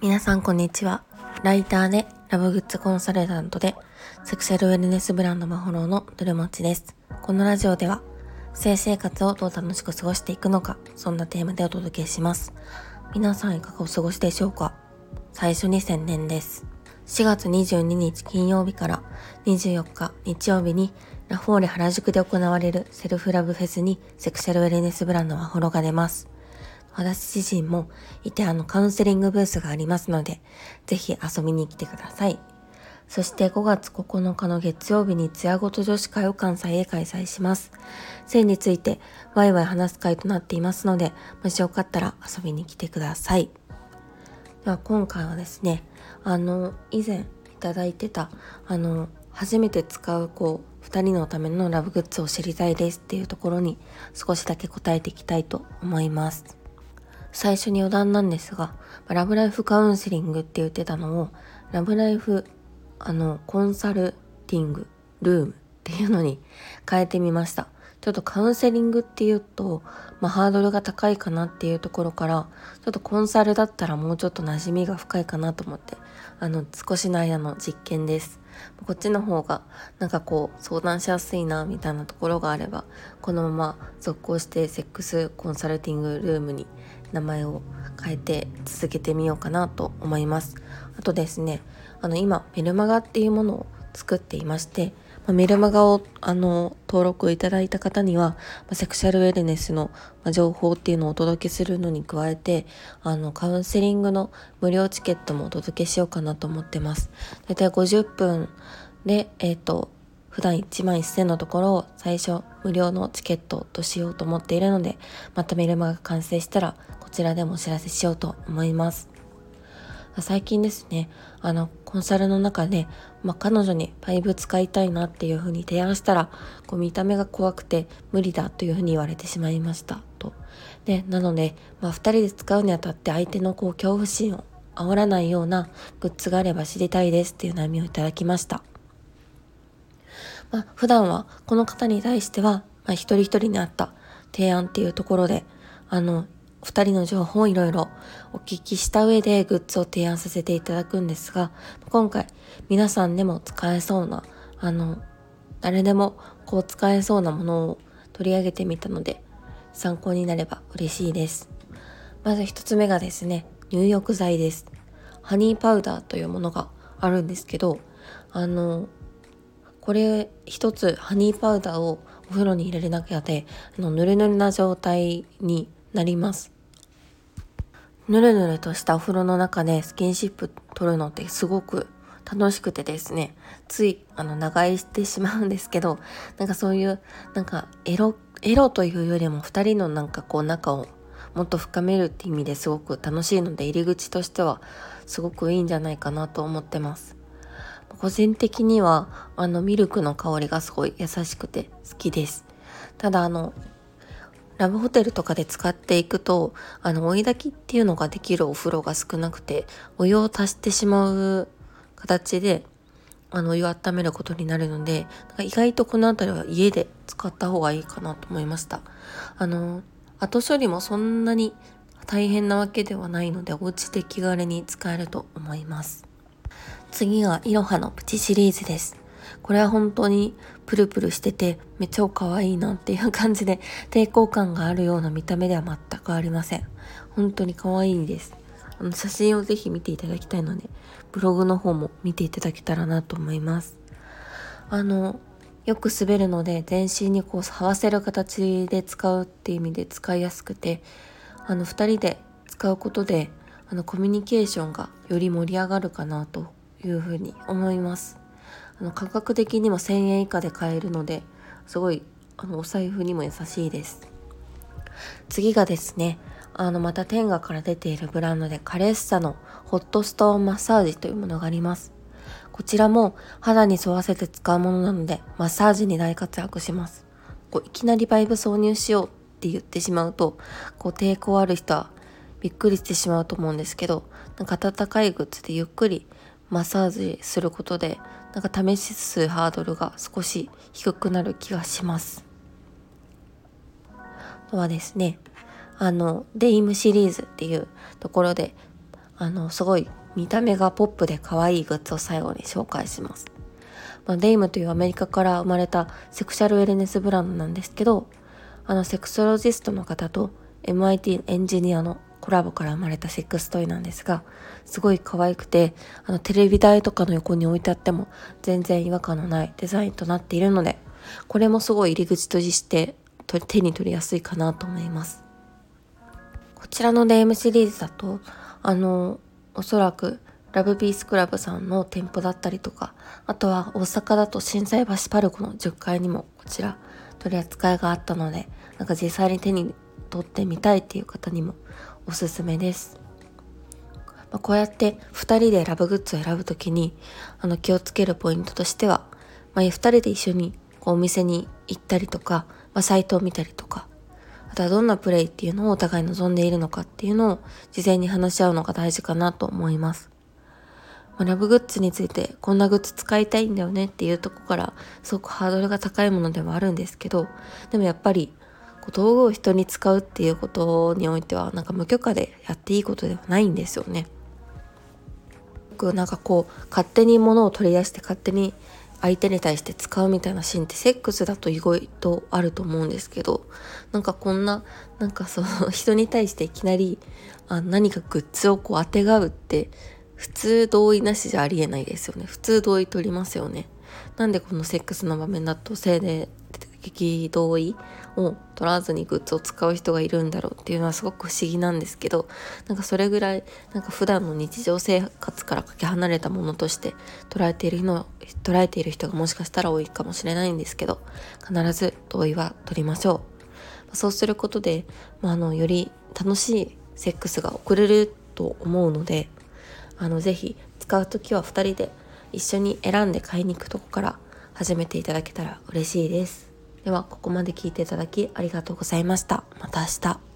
皆さんこんにちは。ライターでラブグッズコンサルタントでセクシャルウェルネスブランドmahoroのドルモチです。このラジオでは性生活をどう楽しく過ごしていくのか、そんなテーマでお届けします。皆さんいかがお過ごしでしょうか。最初に宣伝です。4月22日金曜日から24日日曜日にラフォーレ原宿で行われるセルフラブフェスにセクシャルウェルネスブランドmahoroが出ます。私自身もいてカウンセリングブースがありますので、ぜひ遊びに来てください。そして5月9日の月曜日に艶ごと女子会を関西で開催します。性についてワイワイ話す会となっていますので、もしよかったら遊びに来てください。では今回はですね、以前いただいてた初めて使う子2人のためのラブグッズを知りたいですっていうところに少しだけ答えていきたいと思います。最初に余談なんですが、ラブライフカウンセリングって言ってたのをラブライフコンサルティングルームっていうのに変えてみました。ちょっとカウンセリングっていうと、ハードルが高いかなっていうところから、ちょっとコンサルだったらもうちょっと馴染みが深いかなと思って、少しの間の実験です。こっちの方が相談しやすいなみたいなところがあれば、このまま続行してセックスコンサルティングルームに名前を変えて続けてみようかなと思います。あとですね、今メルマガっていうものを作っていまして、メルマガを登録いただいた方にはセクシャルウェルネスの情報っていうのをお届けするのに加えて、カウンセリングの無料チケットもお届けしようかなと思ってます。だいたい50分で、普段1万1000のところを最初無料のチケットとしようと思っているので、またメルマガが完成したらこちらでもお知らせしようと思います。最近ですね、コンサルの中で、彼女にパイプ使いたいなっていうふうに提案したら、見た目が怖くて無理だというふうに言われてしまいましたと。で、なので、2人で使うにあたって相手の恐怖心を煽らないようなグッズがあれば知りたいですっていう悩みをいただきました。普段はこの方に対しては、一人一人に合った提案っていうところで、2人の情報をいろいろお聞きした上でグッズを提案させていただくんですが、今回皆さんでも使えそうな、誰でも使えそうなものを取り上げてみたので、参考になれば嬉しいです。まず1つ目がですね、入浴剤です。ハニーパウダーというものがあるんですけど、これ1つハニーパウダーをお風呂に入れるだけでぬるぬるな状態になります。ぬるぬるとしたお風呂の中でスキンシップ取るのってすごく楽しくてですね、つい長居してしまうんですけど、そういうエロというよりも2人の仲をもっと深めるって意味ですごく楽しいので、入り口としてはすごくいいんじゃないかなと思ってます。個人的にはミルクの香りがすごい優しくて好きです。ただラブホテルとかで使っていくと、追い炊きっていうのができるお風呂が少なくて、お湯を足してしまう形でお湯を温めることになるので、意外とこのあたりは家で使った方がいいかなと思いました。後処理もそんなに大変なわけではないので、お家で気軽に使えると思います。次がイロハのプチシリーズです。これは本当にプルプルしててめっちゃ可愛いなっていう感じで、抵抗感があるような見た目では全くありません。本当に可愛いです。写真をぜひ見ていただきたいので、ブログの方も見ていただけたらなと思います。よく滑るので全身に這わせる形で使うっていう意味で使いやすくて、2人で使うことでコミュニケーションがより盛り上がるかなというふうに思います。価格的にも1000円以下で買えるので、すごいお財布にも優しいです。次がですね、またテンガから出ているブランドでカレッサのホットストーンマッサージというものがあります。こちらも肌に沿わせて使うものなので、マッサージに大活躍します。いきなりパイプ挿入しようって言ってしまうと、抵抗ある人はびっくりしてしまうと思うんですけど、温かいグッズでゆっくりマッサージすることで、試すハードルが少し低くなる気がします。のはですね、デイムシリーズっていうところで、すごい見た目がポップで可愛いグッズを最後に紹介します。デイムというアメリカから生まれたセクシャルウェルネスブランドなんですけど、セクソロジストの方と MIT エンジニアのコラボから生まれたセックストイなんですが、すごい可愛くて、テレビ台とかの横に置いてあっても全然違和感のないデザインとなっているので、これもすごい入り口として手に取りやすいかなと思います。こちらのデイムシリーズだとおそらくラブピースクラブさんの店舗だったりとか、あとは大阪だと心斎橋パルコの10階にもこちら取り扱いがあったので、なんか実際に手に取ってみたいっていう方にもおすすめです。こうやって2人でラブグッズを選ぶときに気をつけるポイントとしては、2人で一緒にお店に行ったりとか、サイトを見たりとか、あとはどんなプレイっていうのをお互い望んでいるのかっていうのを事前に話し合うのが大事かなと思います。ラブグッズについて、こんなグッズ使いたいんだよねっていうとこからすごくハードルが高いものではあるんですけど、でもやっぱり道具を人に使うっていうことにおいては、なんか無許可でやっていいことではないんですよね。なんかこう勝手に物を取り出して勝手に相手に対して使うみたいなシーンってセックスだと意外とあると思うんですけど、なんかこんな、なんかその人に対していきなり何かグッズをこうあてがうって普通同意なしじゃありえないですよね。普通同意取りますよね。なんでこのセックスの場面だと性で的同意を取らずにグッズを使う人がいるんだろうっていうのはすごく不思議なんですけど、なんかそれぐらいなんか普段の日常生活からかけ離れたものとして捉えている人がもしかしたら多いかもしれないんですけど、必ず同意は取りましょう。そうすることで、より楽しいセックスが送れると思うので、ぜひ使うときは2人で一緒に選んで買いに行くとこから始めていただけたら嬉しいです。ではここまで聞いていただきありがとうございました。また明日。